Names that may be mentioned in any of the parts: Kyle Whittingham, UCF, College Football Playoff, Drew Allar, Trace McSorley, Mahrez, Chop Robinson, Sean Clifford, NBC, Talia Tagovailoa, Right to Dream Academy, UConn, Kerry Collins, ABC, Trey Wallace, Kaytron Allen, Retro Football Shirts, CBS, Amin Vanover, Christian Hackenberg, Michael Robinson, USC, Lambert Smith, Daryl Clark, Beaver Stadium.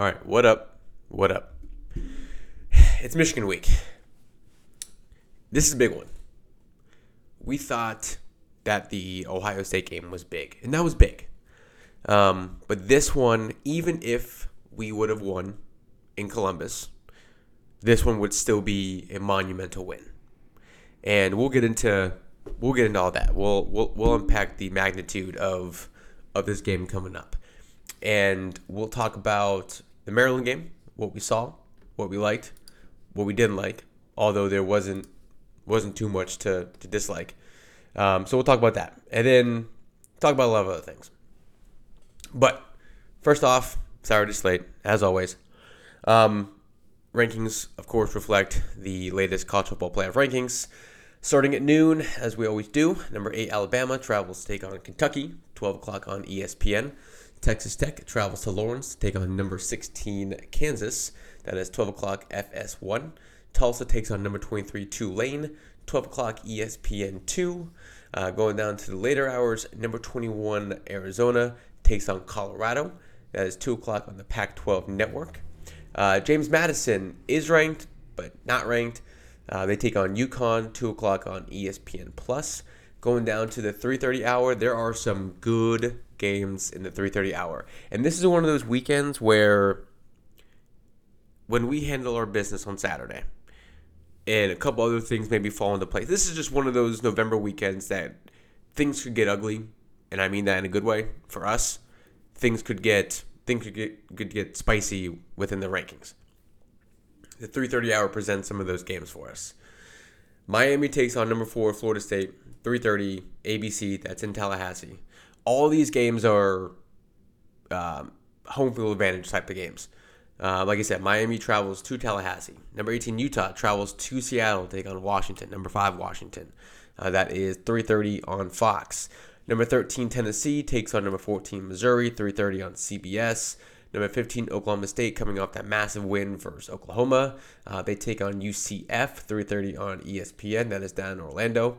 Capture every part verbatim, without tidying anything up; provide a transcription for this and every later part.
All right, what up? What up? It's Michigan week. This is a big one. We thought that the Ohio State game was big, and that was big. Um, but this one, even if we would have won in Columbus, this one would still be a monumental win. And we'll get into we'll get into all that. We'll we'll we'll unpack the magnitude of of this game coming up. And we'll talk about the Maryland game, what we saw, what we liked, what we didn't like, although there wasn't wasn't too much to, to dislike. Um, so we'll talk about that. And then talk about a lot of other things. But first off, Saturday slate, as always. Um, rankings, of course, reflect the latest college football playoff rankings. Starting at noon, as we always do, number eight, Alabama, travels to take on Kentucky, twelve o'clock on E S P N. Texas Tech travels to Lawrence to take on number sixteen, Kansas. That is twelve o'clock F S one. Tulsa takes on number twenty-three, Tulane, twelve o'clock E S P N two. Uh, going down to the later hours, number twenty-one, Arizona, takes on Colorado. That is two o'clock on the Pac twelve network. Uh, James Madison is ranked, but not ranked. Uh, they take on UConn, two o'clock on E S P N plus. Going down to the three thirty hour, there are some good games in the three thirty hour. And this is one of those weekends where when we handle our business on Saturday and a couple other things maybe fall into place, this is just one of those November weekends that things could get ugly. And I mean that in a good way for us. Things could get things could get, could get spicy within the rankings. The three thirty hour presents some of those games for us. Miami takes on number four, Florida State, three thirty, A B C, that's in Tallahassee. All these games are um, home field advantage type of games. Uh, like I said, Miami travels to Tallahassee. Number eighteen, Utah travels to Seattle to take on Washington. Number five, Washington. Uh, that is three thirty on Fox. Number thirteen, Tennessee takes on number fourteen, Missouri, three thirty on C B S. Number fifteen, Oklahoma State, coming off that massive win versus Oklahoma. Uh, they take on U C F, three thirty on E S P N. That is down in Orlando.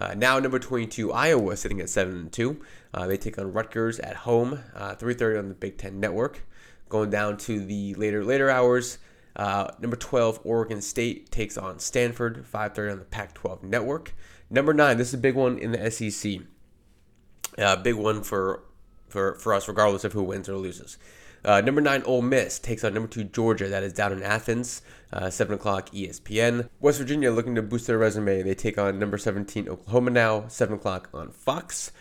Uh, now number twenty-two, Iowa, sitting at seven and two. Uh, they take on Rutgers at home, uh, three thirty on the Big Ten Network. Going down to the later, later hours, uh, number twelve, Oregon State takes on Stanford, five thirty on the Pac twelve Network. Number nine, this is a big one in the S E C. Uh, big one for, for, for us, regardless of who wins or loses. Uh, number nine, Ole Miss takes on number two, Georgia. That is down in Athens, uh, seven o'clock E S P N. West Virginia looking to boost their resume. They take on number seventeen, Oklahoma now, seven o'clock on Fox.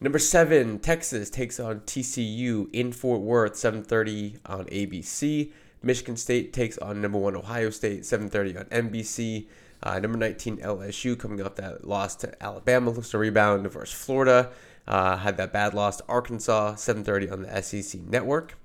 Number seven, Texas takes on T C U in Fort Worth, seven thirty on A B C. Michigan State takes on number one, Ohio State, seven thirty on N B C. Uh, number nineteen, L S U, coming off that loss to Alabama, looks to rebound versus Florida. Uh, had that bad loss to Arkansas, seven thirty on the S E C Network.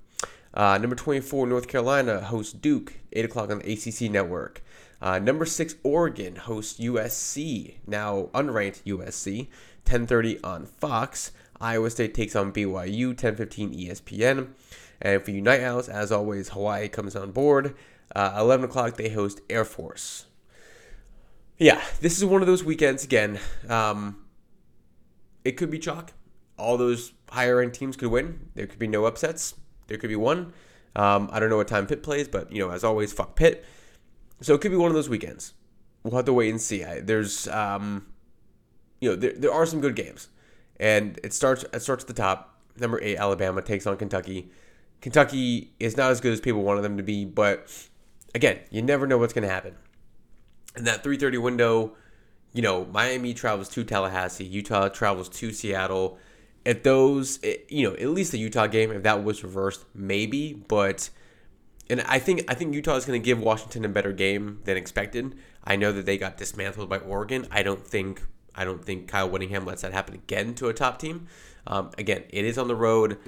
Uh, number twenty-four, North Carolina hosts Duke, eight o'clock on the A C C Network. Uh, number six, Oregon hosts U S C, now unranked U S C, ten thirty on Fox. Iowa State takes on B Y U, ten fifteen E S P N. And for Unite House, as always, Hawaii comes on board. Uh, eleven o'clock, they host Air Force. Yeah, this is one of those weekends, again, um, it could be chalk. All those higher-ranked teams could win. There could be no upsets. There could be one. Um, I don't know what time Pitt plays, but, you know, as always, fuck Pitt. So it could be one of those weekends. We'll have to wait and see. I, there's, um, you know, there, there are some good games. And it starts it starts at the top. Number eight, Alabama takes on Kentucky. Kentucky is not as good as people wanted them to be, but, again, you never know what's going to happen. In that three thirty window, you know, Miami travels to Tallahassee. Utah travels to Seattle. At those, you know, at least the Utah game, if that was reversed, maybe. But, and I think I think Utah is going to give Washington a better game than expected. I know that they got dismantled by Oregon. I don't think I don't think Kyle Whittingham lets that happen again to a top team. Um, again, it is on the road.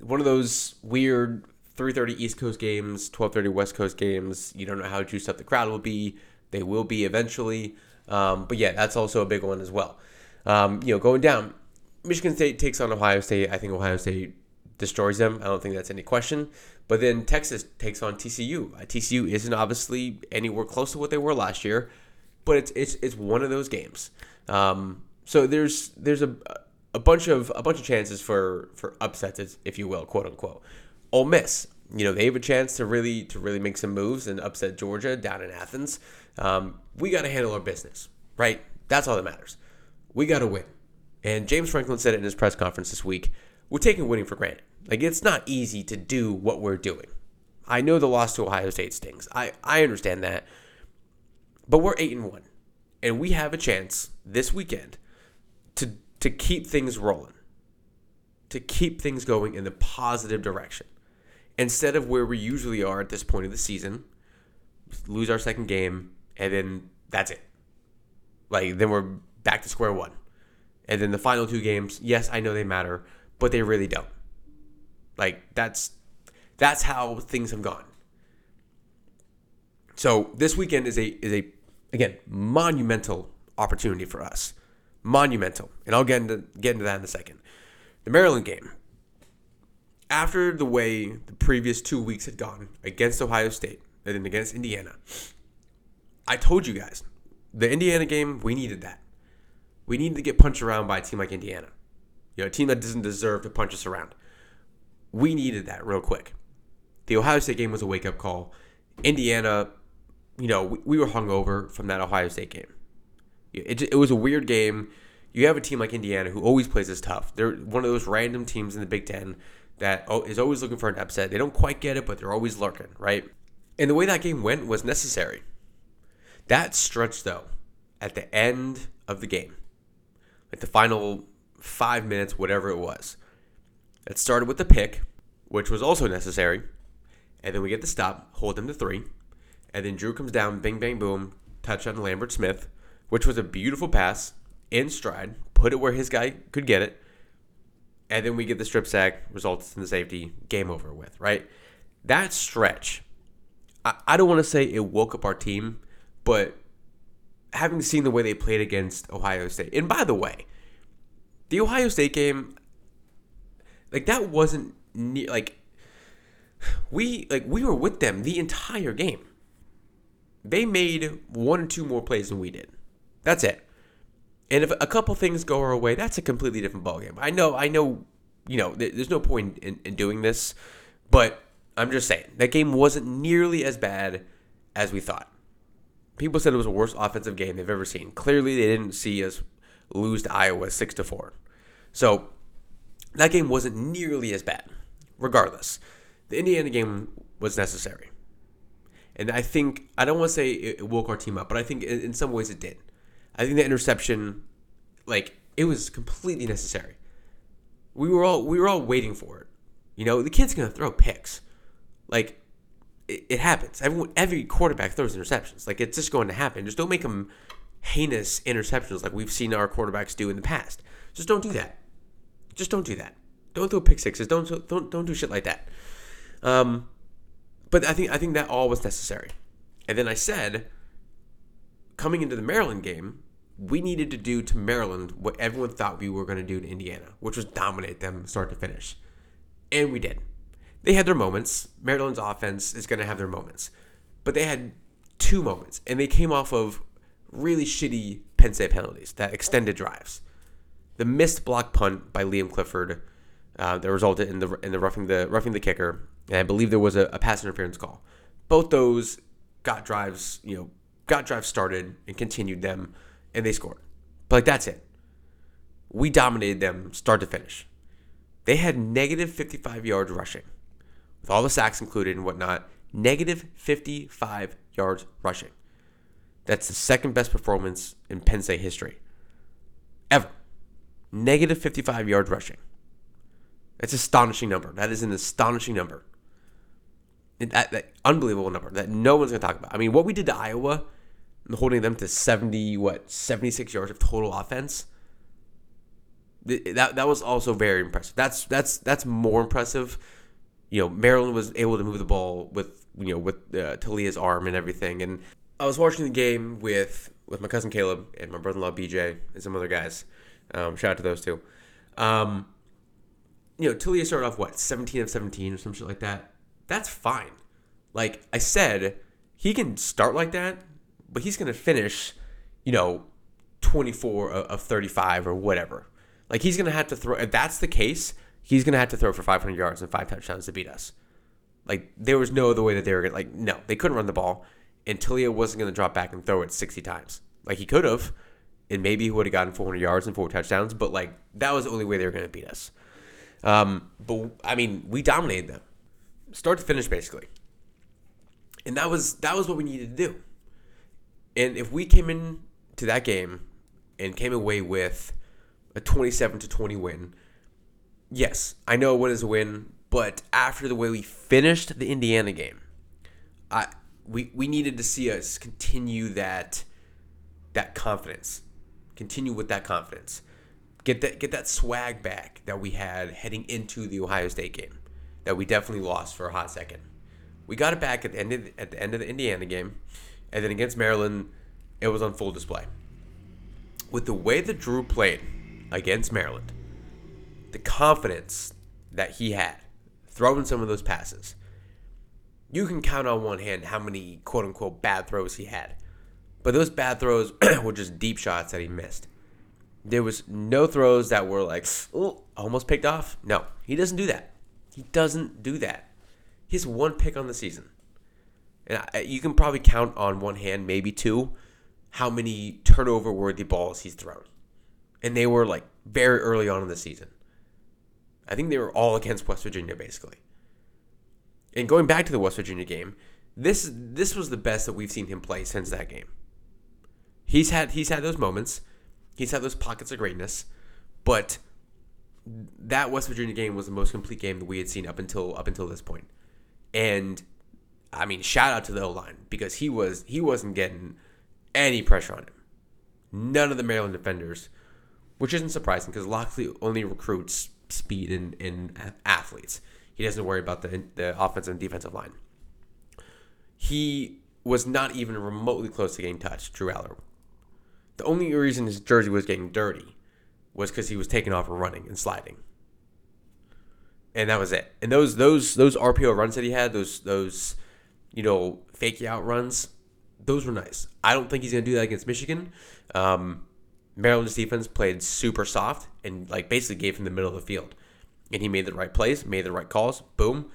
One of those weird three thirty East Coast games, twelve thirty West Coast games. You don't know how juiced up the crowd will be. They will be eventually. Um, but yeah, that's also a big one as well. Um, you know, going down. Michigan State takes on Ohio State. I think Ohio State destroys them. I don't think that's any question. But then Texas takes on T C U. T C U isn't obviously anywhere close to what they were last year, but it's it's it's one of those games. Um, so there's there's a a bunch of a bunch of chances for for upsets, if you will, quote unquote. Ole Miss you know, they have a chance to really to really make some moves and upset Georgia down in Athens. Um, we got to handle our business, right? That's all that matters. We got to win. And James Franklin said it in his press conference this week. We're taking winning for granted. Like, it's not easy to do what we're doing. I know the loss to Ohio State stings. I, I understand that. But we're eight and one. And we have a chance this weekend to to keep things rolling, to keep things going in the positive direction. Instead of where we usually are at this point of the season, lose our second game, and then that's it. Like, then we're back to square one. And then the final two games, yes, I know they matter, but they really don't. Like, that's that's how things have gone. So this weekend is a is a again monumental opportunity for us, monumental, and I'll get into get into that in a second. The Maryland game. After the way the previous two weeks had gone against Ohio State and then against Indiana, I told you guys the Indiana game, we needed that. We needed to get punched around by a team like Indiana. You know, a team that doesn't deserve to punch us around. We needed that real quick. The Ohio State game was a wake-up call. Indiana, you know, we, we were hungover from that Ohio State game. It, it was a weird game. You have a team like Indiana who always plays us tough. They're one of those random teams in the Big Ten that is always looking for an upset. They don't quite get it, but they're always lurking, right? And the way that game went was necessary. That stretch, though, at the end of the game, like the final five minutes, whatever it was, it started with the pick, which was also necessary. And then we get the stop, hold them to three. And then Drew comes down, bing, bang, boom, touchdown to Lambert Smith, which was a beautiful pass in stride, put it where his guy could get it. And then we get the strip sack, results in the safety, game over with, right? That stretch, I, I don't want to say it woke up our team, but having seen the way they played against Ohio State, and by the way, the Ohio State game, like, that wasn't near, like, we, like, we were with them the entire game. They made one or two more plays than we did. That's it. And if a couple things go our way, that's a completely different ballgame. I know, I know, you know, there's no point in, in doing this, but I'm just saying, that game wasn't nearly as bad as we thought. People said it was the worst offensive game they've ever seen. Clearly, they didn't see us lose to Iowa six to four. So, that game wasn't nearly as bad. Regardless, the Indiana game was necessary. And I think, I don't want to say it woke our team up, but I think in some ways it did. I think the interception, like, it was completely necessary. We were all we were all waiting for it. You know, the kid's going to throw picks. Like, it, it happens. Everyone, every quarterback throws interceptions. Like, it's just going to happen. Just don't make them heinous interceptions like we've seen our quarterbacks do in the past. Just don't do that. Just don't do that. Don't throw pick sixes. Don't don't don't do shit like that. Um, but I think I think that all was necessary. And then I said, coming into the Maryland game, we needed to do to Maryland what everyone thought we were going to do to Indiana, which was dominate them start to finish. And we did. They had their moments. Maryland's offense is going to have their moments. But they had two moments, and they came off of really shitty Penn State penalties that extended drives. The missed block punt by Liam Clifford uh, that resulted in the in the roughing the roughing the kicker, and I believe there was a, a pass interference call. Both those got drives, you know, got drives started and continued them, and they scored. But like, that's it. We dominated them start to finish. They had negative fifty-five yards rushing, with all the sacks included and whatnot. Negative fifty-five yards rushing. That's the second best performance in Penn State history, ever. Negative fifty-five yards rushing. That's an astonishing number. That is an astonishing number. That, that unbelievable number that no one's going to talk about. I mean, what we did to Iowa, holding them to seventy, what, seventy-six yards of total offense, that that was also very impressive. That's that's that's more impressive. You know, Maryland was able to move the ball with, you know, with uh, Talia's arm and everything. And I was watching the game with, with my cousin Caleb and my brother-in-law B J and some other guys. Um, shout out to those two. Um, you know, Talia started off, what, seventeen of seventeen or some shit like that? That's fine. Like I said, he can start like that, but he's going to finish, you know, twenty-four of thirty-five or whatever. Like, he's going to have to throw. If that's the case, he's going to have to throw for five hundred yards and five touchdowns to beat us. Like, there was no other way that they were going to, like, no, they couldn't run the ball, and Talia wasn't going to drop back and throw it sixty times. Like, he could have, and maybe he would have gotten four hundred yards and four touchdowns, but, like, that was the only way they were going to beat us. Um, but, I mean, we dominated them, start to finish, basically. And that was that was what we needed to do. And if we came in to that game and came away with a twenty-seven to twenty win, yes, I know a win is a win, but after the way we finished the Indiana game, I we we needed to see us continue that that confidence, continue with that confidence, get that get that swag back that we had heading into the Ohio State game that we definitely lost for a hot second. We got it back at the end of the, at the end of the Indiana game, and then against Maryland, it was on full display. With the way that Drew played against Maryland, the confidence that he had throwing some of those passes, you can count on one hand how many quote unquote bad throws he had, but those bad throws were just deep shots that he missed. There was no throws that were like, oh, almost picked off. No, he doesn't do that. He doesn't do that. His one pick on the season. And I, you can probably count on one hand, maybe two, how many turnover-worthy balls he's thrown. And they were, like, very early on in the season. I think they were all against West Virginia, basically. And going back to the West Virginia game, this this was the best that we've seen him play since that game. He's had he's had those moments. He's had those pockets of greatness. But that West Virginia game was the most complete game that we had seen up until up until this point. And, I mean, shout out to the O-line, because he, was, he wasn't getting any pressure on him. None of the Maryland defenders, which isn't surprising because Locksley only recruits speed in, in athletes. He doesn't worry about the, the offensive and defensive line. He was not even remotely close to getting touched, Drew Allar. The only reason his jersey was getting dirty was because he was taking off and running and sliding. And that was it. And those those those R P O runs that he had, those those you know fake out runs, those were nice. I don't think he's gonna do that against Michigan. Um, Maryland's defense played super soft and like basically gave him the middle of the field, and he made the right plays, made the right calls. Boom,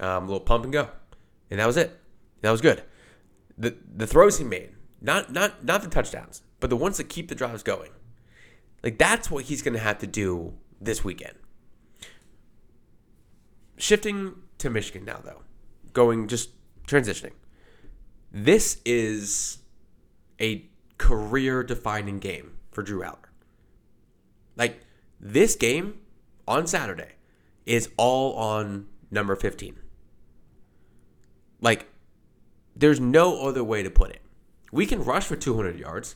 um, little pump and go, and that was it. That was good. the The throws he made, not not not the touchdowns, but the ones that keep the drives going. Like that's what he's gonna have to do this weekend. Shifting to Michigan now, though, going just transitioning. This is a career-defining game for Drew Allar. Like, this game on Saturday is all on number fifteen. Like, there's no other way to put it. We can rush for two hundred yards.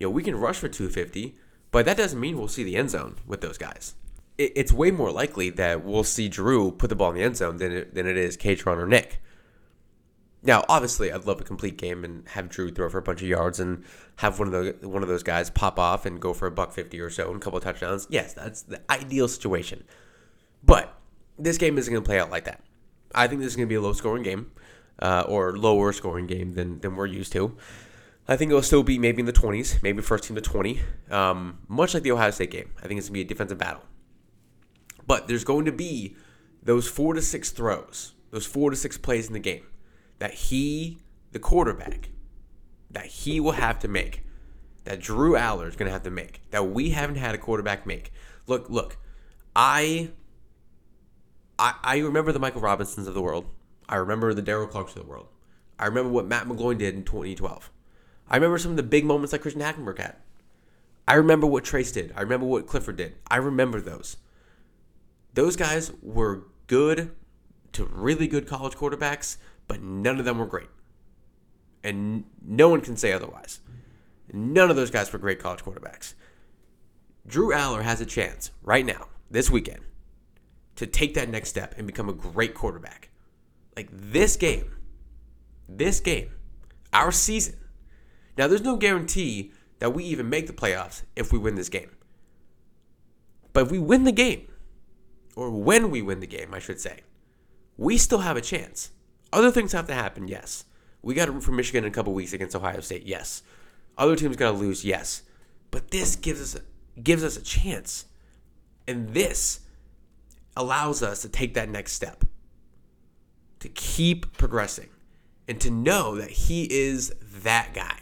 You know, we can rush for two hundred fifty, but that doesn't mean we'll see the end zone with those guys. It's way more likely that we'll see Drew put the ball in the end zone than it, than it is Kaytron or Nick. Now, obviously, I'd love a complete game and have Drew throw for a bunch of yards and have one of the one of those guys pop off and go for a buck fifty or so and a couple of touchdowns. Yes, that's the ideal situation. But this game isn't going to play out like that. I think this is going to be a low-scoring game uh, or lower-scoring game than than we're used to. I think it'll still be maybe in the twenties, maybe first team to twenty, um, much like the Ohio State game. I think it's going to be a defensive battle. But there's going to be those four to six throws, those four to six plays in the game that he, the quarterback, that he will have to make, that Drew Allar is going to have to make, that we haven't had a quarterback make. Look, look, I, I, I remember the Michael Robinsons of the world. I remember the Daryl Clarks of the world. I remember what Matt McGloin did in twenty twelve. I remember some of the big moments that Christian Hackenberg had. I remember what Trace did. I remember what Clifford did. I remember those. Those guys were good to really good college quarterbacks, but none of them were great. And no one can say otherwise. None of those guys were great college quarterbacks. Drew Allar has a chance right now, this weekend, to take that next step and become a great quarterback. Like this game, this game, our season. Now, there's no guarantee that we even make the playoffs if we win this game. But if we win the game, or when we win the game, I should say, we still have a chance. Other things have to happen, yes. We got to root for Michigan in a couple weeks against Ohio State, yes. Other teams got to lose, yes. But this gives us a, gives us a chance. And this allows us to take that next step. to keep progressing and to know that he is that guy.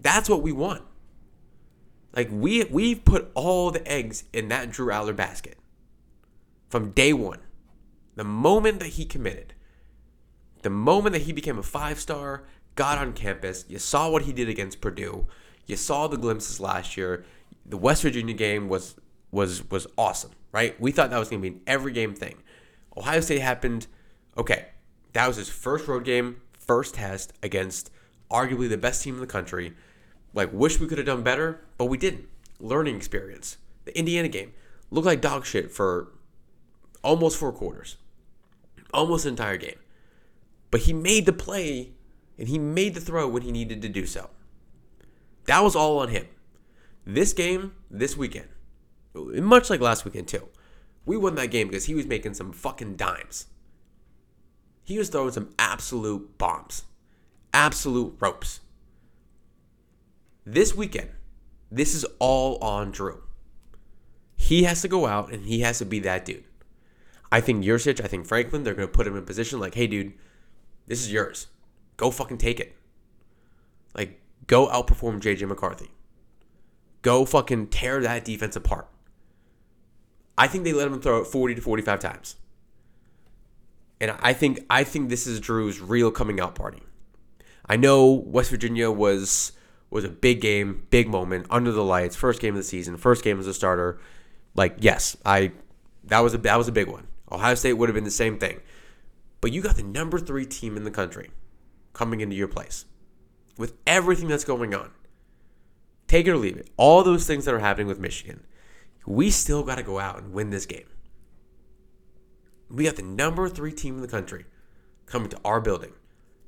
That's what we want. Like, we, we've put all the eggs in that Drew Allar basket from day one. The moment that he committed, the moment that he became a five-star, got on campus, you saw what he did against Purdue, you saw the glimpses last year. The West Virginia game was was was awesome, right? We thought that was going to be an every-game thing. Ohio State happened. Okay, that was his first road game, first test against arguably the best team in the country. Like, wish we could have done better, but we didn't. Learning experience. The Indiana game looked like dog shit for almost four quarters. Almost the entire game. But he made the play, and he made the throw when he needed to do so. That was all on him. This game, this weekend, much like last weekend too, we won that game because he was making some fucking dimes. He was throwing some absolute bombs. Absolute ropes. This weekend, this is all on Drew. He has to go out and he has to be that dude. I think Yurcich, I think Franklin, they're going to put him in a position like, hey, dude, this is yours. Go fucking take it. Like, go outperform J J McCarthy. Go fucking tear that defense apart. I think they let him throw it forty to forty-five times. And I think I think this is Drew's real coming out party. I know West Virginia was was a big game, big moment, under the lights, first game of the season, first game as a starter. Like, yes, I that was a that was a big one. Ohio State would have been the same thing. But you got the number three team in the country coming into your place with everything that's going on. Take it or leave it. All those things that are happening with Michigan, we still got to go out and win this game. We got the number three team in the country coming to our building,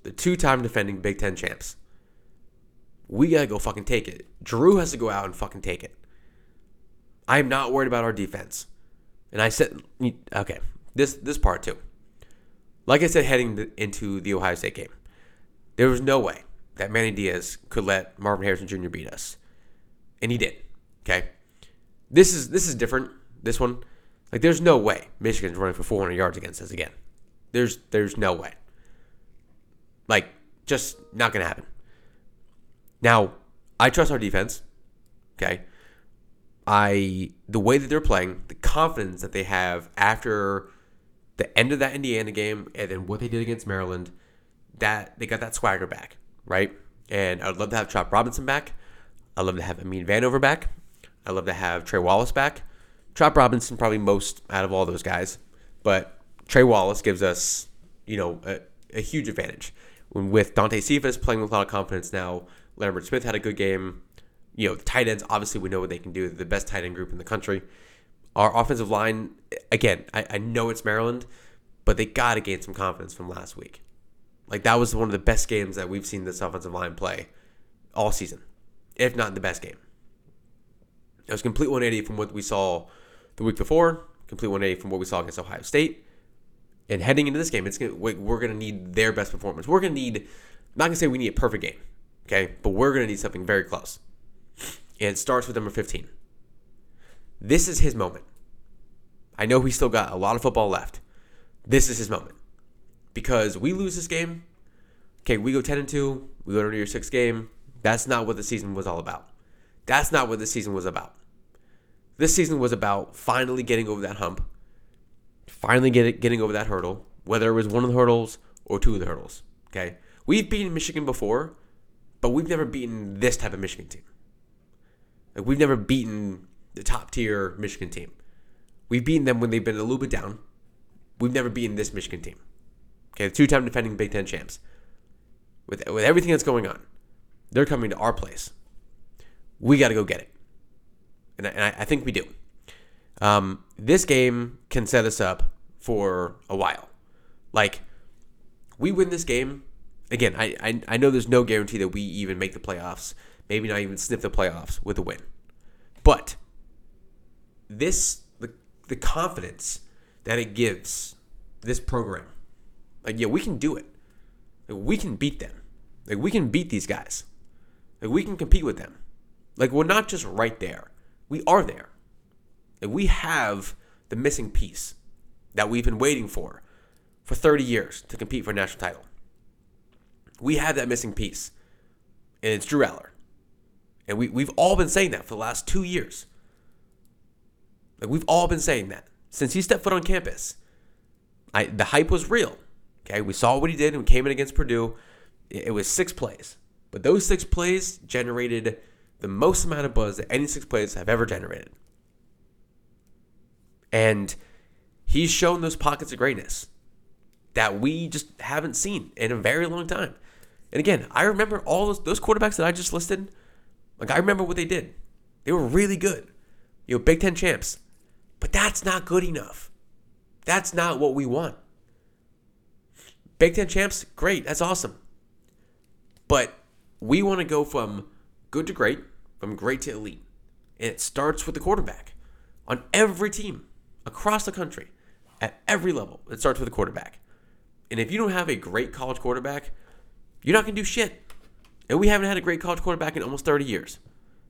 the two-time defending Big Ten champs. We got to go fucking take it. Drew has to go out and fucking take it. I am not worried about our defense. And I said, okay, this, this part too. Like I said, heading into the Ohio State game, there was no way that Manny Diaz could let Marvin Harrison Junior beat us. And he did. Okay? This is this is different, this one. Like, there's no way Michigan's running for four hundred yards against us again. There's there's no way. Like, just not going to happen. Now, I trust our defense. Okay? I the way that they're playing, the confidence that they have after the end of that Indiana game and then what they did against Maryland, that they got that swagger back, right? And I would love to have Chop Robinson back. I'd love to have Amin Vanover back. I'd love to have Trey Wallace back. Chop Robinson probably most out of all those guys. But Trey Wallace gives us, you know, a, a huge advantage. When with Dante Cephas playing with a lot of confidence now, Lambert Smith had a good game. You know, the tight ends, obviously we know what they can do. They're the best tight end group in the country. Our offensive line, again, I, I know it's Maryland, but they got to gain some confidence from last week. Like, that was one of the best games that we've seen this offensive line play all season, if not the best game. It was complete one eighty from what we saw the week before, complete one eighty from what we saw against Ohio State. And heading into this game, it's gonna, we're going to need their best performance. We're going to need, I'm not going to say we need a perfect game, okay? But we're going to need something very close. And it starts with number fifteen. This is his moment. I know he's still got a lot of football left. This is his moment. Because we lose this game, okay, we go ten and two, we go to New Year's six game. That's not what the season was all about. That's not what this season was about. This season was about finally getting over that hump, finally get it, getting over that hurdle, whether it was one of the hurdles or two of the hurdles, okay? We've beaten Michigan before, but we've never beaten this type of Michigan team. Like, we've never beaten the top-tier Michigan team. We've beaten them when they've been a little bit down. We've never beaten this Michigan team. Okay, the two-time defending Big Ten champs. With with everything that's going on, they're coming to our place. We got to go get it. And I, and I, I think we do. Um, this game can set us up for a while. Like, we win this game. Again, I, I, I know there's no guarantee that we even make the playoffs. Maybe not even sniff the playoffs with a win. But this the the confidence that it gives this program. Like, yeah, we can do it. Like, we can beat them. Like, we can beat these guys. Like, we can compete with them. Like, we're not just right there. We are there. Like, we have the missing piece that we've been waiting for for thirty years to compete for a national title. We have that missing piece, and it's Drew Allar. And we, we've all been saying that for the last two years. Like, we've all been saying that since he stepped foot on campus. I, the hype was real. Okay, we saw what he did and came in against Purdue. It, it was six plays. But those six plays generated the most amount of buzz that any six plays have ever generated. And he's shown those pockets of greatness that we just haven't seen in a very long time. And again, I remember all those, those quarterbacks that I just listed. Like, I remember what they did. They were really good. You know, Big Ten champs. But that's not good enough. That's not what we want. Big Ten champs, great. That's awesome. But we want to go from good to great, from great to elite. And it starts with the quarterback. On every team, across the country, at every level, it starts with the quarterback. And if you don't have a great college quarterback, you're not going to do shit. And we haven't had a great college quarterback in almost thirty years,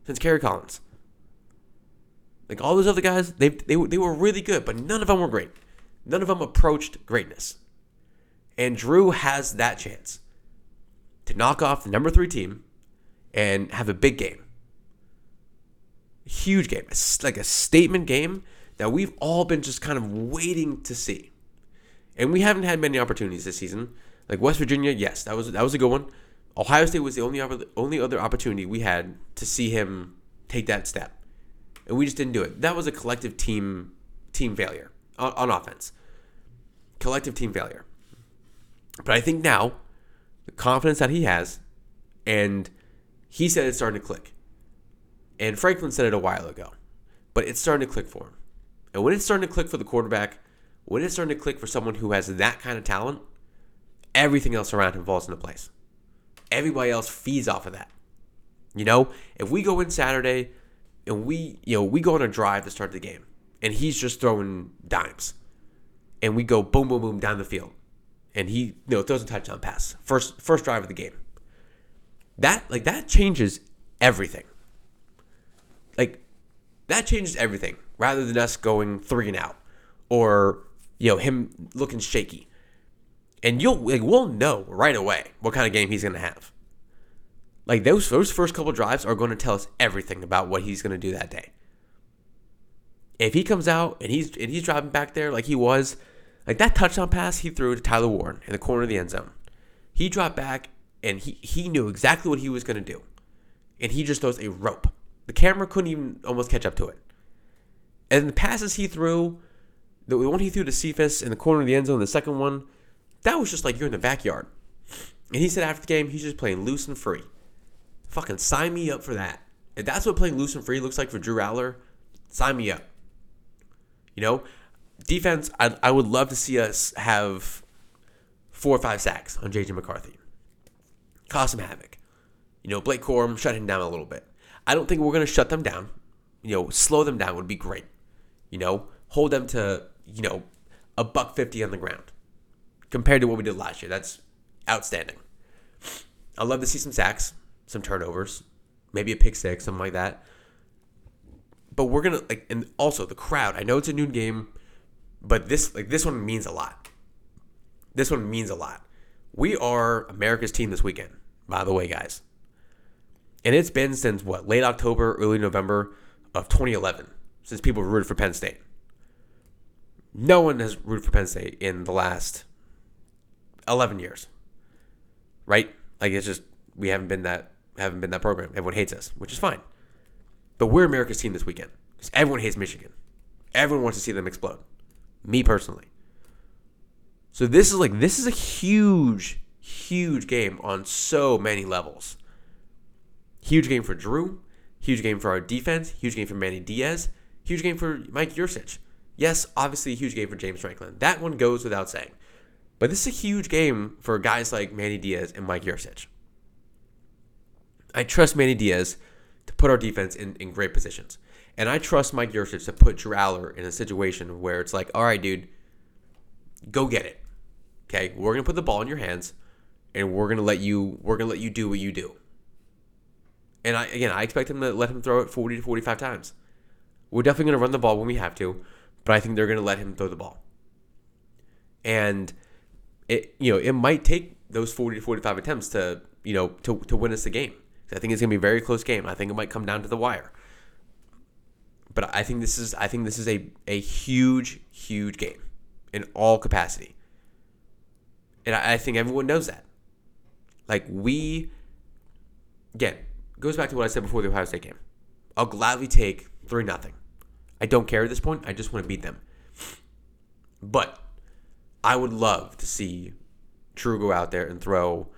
since Kerry Collins. Like, all those other guys, they, they, they were really good, but none of them were great. None of them approached greatness. And Drew has that chance to knock off the number three team and have a big game. A huge game. It's like a statement game that we've all been just kind of waiting to see. And we haven't had many opportunities this season. Like West Virginia, yes, that was that was a good one. Ohio State was the only only other opportunity we had to see him take that step. And we just didn't do it. That was a collective team team failure on, on offense. Collective team failure. But I think now, the confidence that he has, and he said it's starting to click. And Franklin said it a while ago. But it's starting to click for him. And when it's starting to click for the quarterback, when it's starting to click for someone who has that kind of talent, everything else around him falls into place. Everybody else feeds off of that. You know, if we go in Saturday and we, you know, we go on a drive to start the game and he's just throwing dimes and we go boom, boom, boom down the field and he, you know, throws a touchdown pass. First, first drive of the game. That, like, that changes everything. Like, that changes everything rather than us going three and out or, you know, him looking shaky. And you'll, like, we'll know right away what kind of game he's going to have. Like, those, those first couple drives are going to tell us everything about what he's going to do that day. If he comes out and he's and he's driving back there like he was, like that touchdown pass he threw to Tyler Warren in the corner of the end zone. He dropped back and he, he knew exactly what he was going to do. And he just throws a rope. The camera couldn't even almost catch up to it. And the passes he threw, the one he threw to Cephas in the corner of the end zone, the second one, that was just like you're in the backyard. And he said after the game, he's just playing loose and free. Fucking sign me up for that. If that's what playing loose and free looks like for Drew Allar, sign me up. You know, defense, I, I would love to see us have four or five sacks on J J McCarthy. Cause some havoc. You know, Blake Corum, shut him down a little bit. I don't think we're going to shut them down. You know, slow them down would be great. You know, hold them to, you know, a buck fifty on the ground. Compared to what we did last year, that's outstanding. I'd love to see some sacks, some turnovers, maybe a pick six, something like that. But we're gonna like, and also the crowd. I know it's a noon game, but this like this one means a lot. This one means a lot. We are America's team this weekend, by the way, guys. And it's been since what late October, early November of twenty eleven, since people rooted for Penn State. No one has rooted for Penn State in the last eleven years, right? Like, it's just, we haven't been that, haven't been that program. Everyone hates us, which is fine. But we're America's team this weekend because everyone hates Michigan. Everyone wants to see them explode. Me personally. So this is like, this is a huge, huge game on so many levels. Huge game for Drew. Huge game for our defense. Huge game for Manny Diaz. Huge game for Mike Yurcich. Yes, obviously huge game for James Franklin. That one goes without saying. But this is a huge game for guys like Manny Diaz and Mike Yurcich. I trust Manny Diaz to put our defense in, in great positions. And I trust Mike Yurcich to put Drew Allar in a situation where it's like, all right, dude, go get it. Okay, we're going to put the ball in your hands, and we're going to let you we're going to let you do what you do. And, I again, I expect him to let him throw it forty to forty-five times. We're definitely going to run the ball when we have to, but I think they're going to let him throw the ball. And it you know it might take those forty to forty-five attempts to you know to to win us the game. I think it's going to be a very close game. I think it might come down to the wire. But I think this is I think this is a a huge huge game in all capacity. And I, I think everyone knows that. Like we again, goes back to what I said before the Ohio State game. I'll gladly take three nothing. I don't care at this point. I just want to beat them. But I would love to see Drew go out there and throw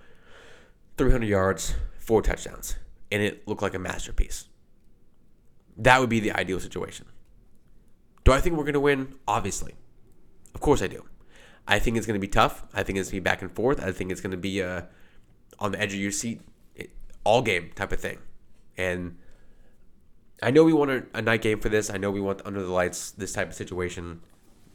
three hundred yards, four touchdowns, and it looked like a masterpiece. That would be the ideal situation. Do I think we're going to win? Obviously. Of course I do. I think it's going to be tough. I think it's going to be back and forth. I think it's going to be uh, on the edge of your seat, all game type of thing. And I know we want a, a night game for this. I know we want under the lights, this type of situation.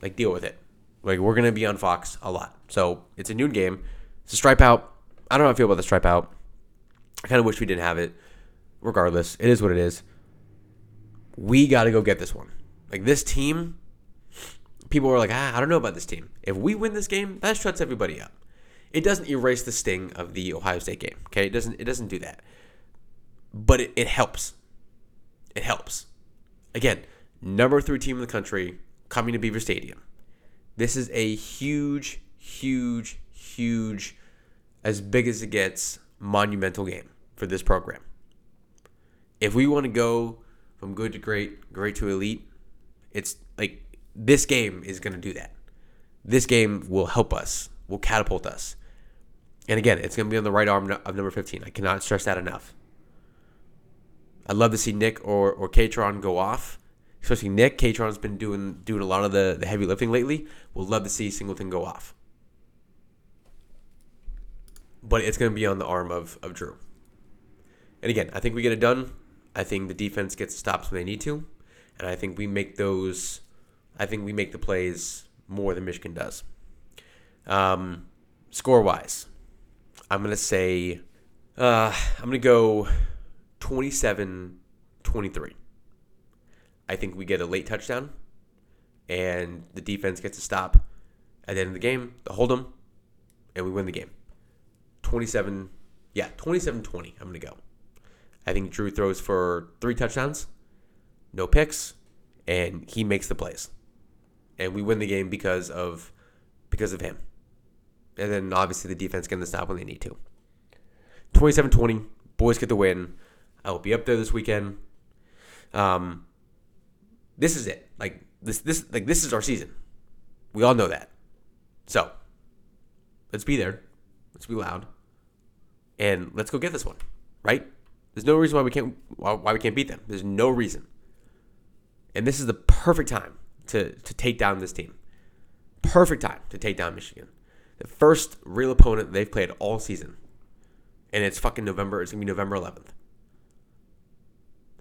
Like, deal with it. Like, we're going to be on Fox a lot. So, it's a noon game. It's a stripe out. I don't know how I feel about the stripe out. I kind of wish we didn't have it. Regardless, it is what it is. We got to go get this one. Like, this team, people are like, ah, I don't know about this team. If we win this game, that shuts everybody up. It doesn't erase the sting of the Ohio State game, okay? It doesn't It doesn't do that. But it, it helps. It helps. Again, number three team in the country coming to Beaver Stadium. This is a huge, huge, huge, as big as it gets, monumental game for this program. If we want to go from good to great, great to elite, it's like this game is going to do that. This game will help us, will catapult us. And again, it's going to be on the right arm of number fifteen. I cannot stress that enough. I'd love to see Nick or or Kaytron go off, especially Nick. Kaytron's been doing doing a lot of the, the heavy lifting lately. We'll love to see Singleton go off. But it's going to be on the arm of, of Drew. And again, I think we get it done. I think the defense gets stops when they need to, and I think we make those. I think we make the plays more than Michigan does. Um, score wise, I'm gonna say uh, I'm gonna go twenty-seven twenty-three. I think we get a late touchdown, and the defense gets a stop at the end of the game. They hold them, and we win the game. twenty-seven, yeah, twenty-seven twenty. I'm gonna go. I think Drew throws for three touchdowns, no picks, and he makes the plays, and we win the game because of because of him. And then obviously the defense getting the stop when they need to. twenty-seven twenty, boys get the win. I will be up there this weekend. Um, this is it. Like this, this, like this is our season. We all know that. So let's be there. Let's be loud, and let's go get this one. Right? There's no reason why we can't why we can't beat them. There's no reason. And this is the perfect time to, to take down this team. Perfect time to take down Michigan. The first real opponent they've played all season. And it's fucking November. It's going to be November eleventh.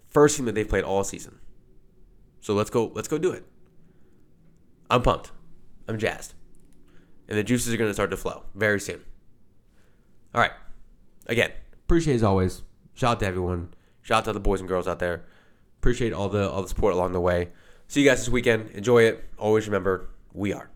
First team that they've played all season. So let's go let's go do it. I'm pumped. I'm jazzed. And the juices are going to start to flow very soon. All right. Again, appreciate as always. Shout out to everyone. Shout out to the boys and girls out there. Appreciate all the all the support along the way. See you guys this weekend. Enjoy it. Always remember, we are.